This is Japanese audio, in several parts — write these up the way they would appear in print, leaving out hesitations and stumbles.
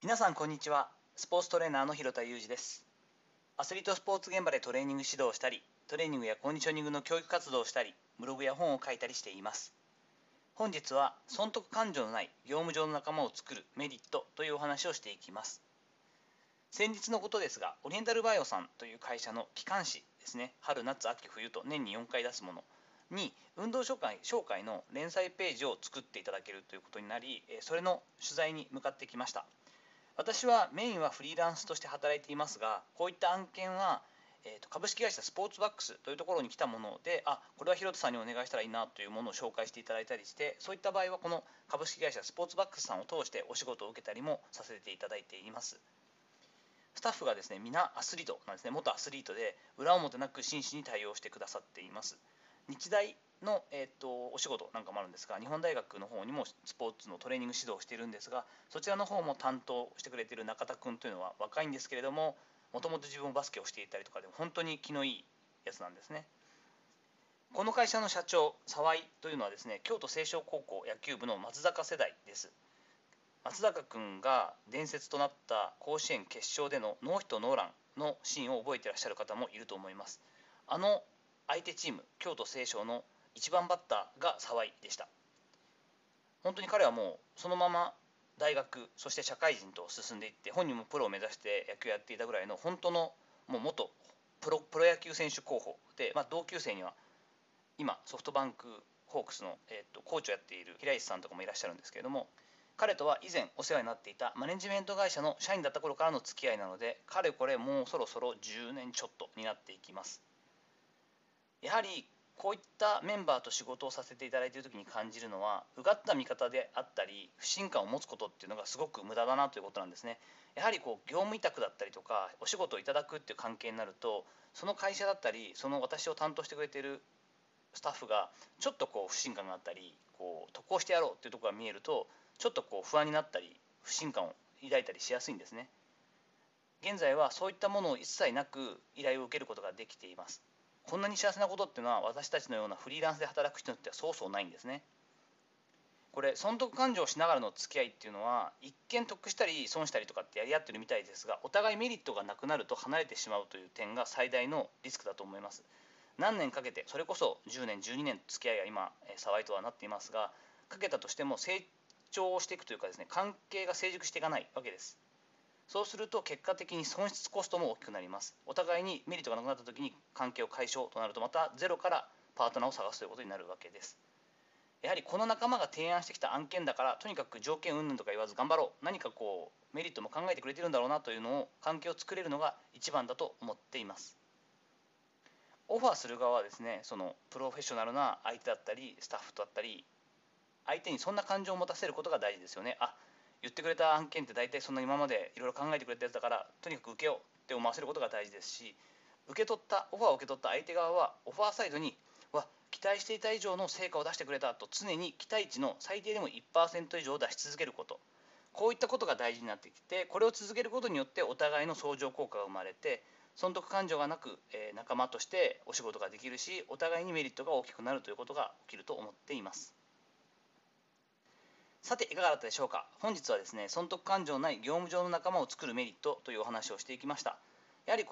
皆さんこんにちは。スポーツトレーナーの広田裕二です。アスリートスポーツ現場でトレーニング指導をしたり、トレーニングやコンディショニングの教育活動をしたり、ブログや本を書いたりしています。本日は損得感情のない業務上の仲間を作るメリットというお話をしていきます。先日のことですが、オリエンタルバイオさんという会社の機関誌ですね、春夏秋冬と年に4回出すものに運動紹介の連載ページを作っていただけるということになり、それの取材に向かってきました。私はメインはフリーランスとして働いていますが、こういった案件は、株式会社スポーツバックスというところに来たもので、これは広田さんにお願いしたらいいなというものを紹介していただいたりして、そういった場合はこの株式会社スポーツバックスさんを通してお仕事を受けたりもさせていただいています。スタッフがですね、皆アスリートなんですね。元アスリートで裏表なく真摯に対応してくださっています。日大の、お仕事なんかもあるんですが、日本大学の方にもスポーツのトレーニング指導をしているんですが、そちらの方も担当してくれている中田君というのは若いんですけれども、もともと自分バスケをしていたりとかで本当に気のいいやつなんですね。この会社の社長沢井というのはですね、京都成章高校野球部の松坂世代です。松坂君が伝説となった甲子園決勝でのノーヒットノーランのシーンを覚えていらっしゃる方もいると思います。相手チーム、京都成章の1番バッターが沢井でした。本当に彼はもうそのまま大学、そして社会人と進んでいって、本人もプロを目指して野球をやっていたぐらいの本当のもう元プロ野球選手候補で、同級生には今ソフトバンクホークスの、コーチをやっている平石さんとかもいらっしゃるんですけれども、彼とは以前お世話になっていたマネジメント会社の社員だった頃からの付き合いなので、かれこれもうそろそろ10年ちょっとになっていきます。やはりこういったメンバーと仕事をさせていただいている時に感じるのは、うがった見方であったり不信感を持つことっていうのがすごく無駄だなということなんですね。やはり業務委託だったりとかお仕事をいただくっていう関係になると、その会社だったりその私を担当してくれているスタッフがちょっと不信感があったり、得をしてやろうっていうところが見えると、ちょっと不安になったり不信感を抱いたりしやすいんですね。現在はそういったものを一切なく依頼を受けることができています。こんなに幸せなことっていうのは、私たちのようなフリーランスで働く人にとってはそうそうないんですね。これ損得感情をしながらの付き合いっていうのは、一見得したり損したりとかってやり合ってるみたいですが、お互いメリットがなくなると離れてしまうという点が最大のリスクだと思います。何年かけて、それこそ10年12年付き合いが今沢井とはなっていますが、かけたとしても成長していくというかですね、関係が成熟していかないわけです。そうすると結果的に損失コストも大きくなります。お互いにメリットがなくなった時に関係を解消となると、またゼロからパートナーを探すということになるわけです。やはりこの仲間が提案してきた案件だから、とにかく条件云々とか言わず頑張ろう。何かメリットも考えてくれてるんだろうなというのを、関係を作れるのが一番だと思っています。オファーする側はですね、そのプロフェッショナルな相手だったりスタッフだったり、相手にそんな感情を持たせることが大事ですよね。言ってくれた案件って大体そんな今までいろいろ考えてくれたやつだから、とにかく受けようって思わせることが大事ですし、オファーを受け取った相手側はオファーサイドに期待していた以上の成果を出してくれたと常に期待値の最低でも 1% 以上を出し続けること、こういったことが大事になってきて、これを続けることによってお互いの相乗効果が生まれて、損得感情がなく仲間としてお仕事ができるし、お互いにメリットが大きくなるということが起きると思っています。さて、いかがだったでしょうか。本日はですね、損得感情ない業務上の仲間を作るメリットというお話をしていきました。やはり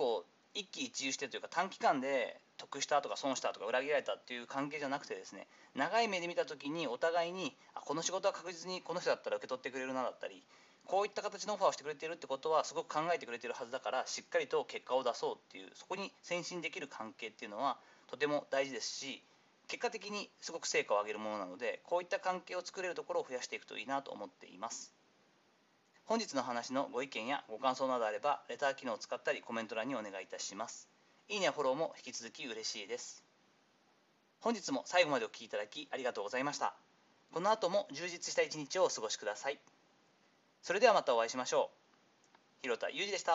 一喜一憂してというか、短期間で得したとか損したとか裏切られたという関係じゃなくてですね、長い目で見た時にお互いにこの仕事は確実にこの人だったら受け取ってくれるなだったり、こういった形のオファーをしてくれているってことはすごく考えてくれているはずだから、しっかりと結果を出そうっていう、そこに先進できる関係っていうのはとても大事ですし、結果的にすごく成果を上げるものなので、こういった関係を作れるところを増やしていくといいなと思っています。本日の話のご意見やご感想などあれば、レター機能を使ったりコメント欄にお願いいたします。いいねやフォローも引き続き嬉しいです。本日も最後までお聴きいただきありがとうございました。この後も充実した一日をお過ごしください。それではまたお会いしましょう。広田裕二でした。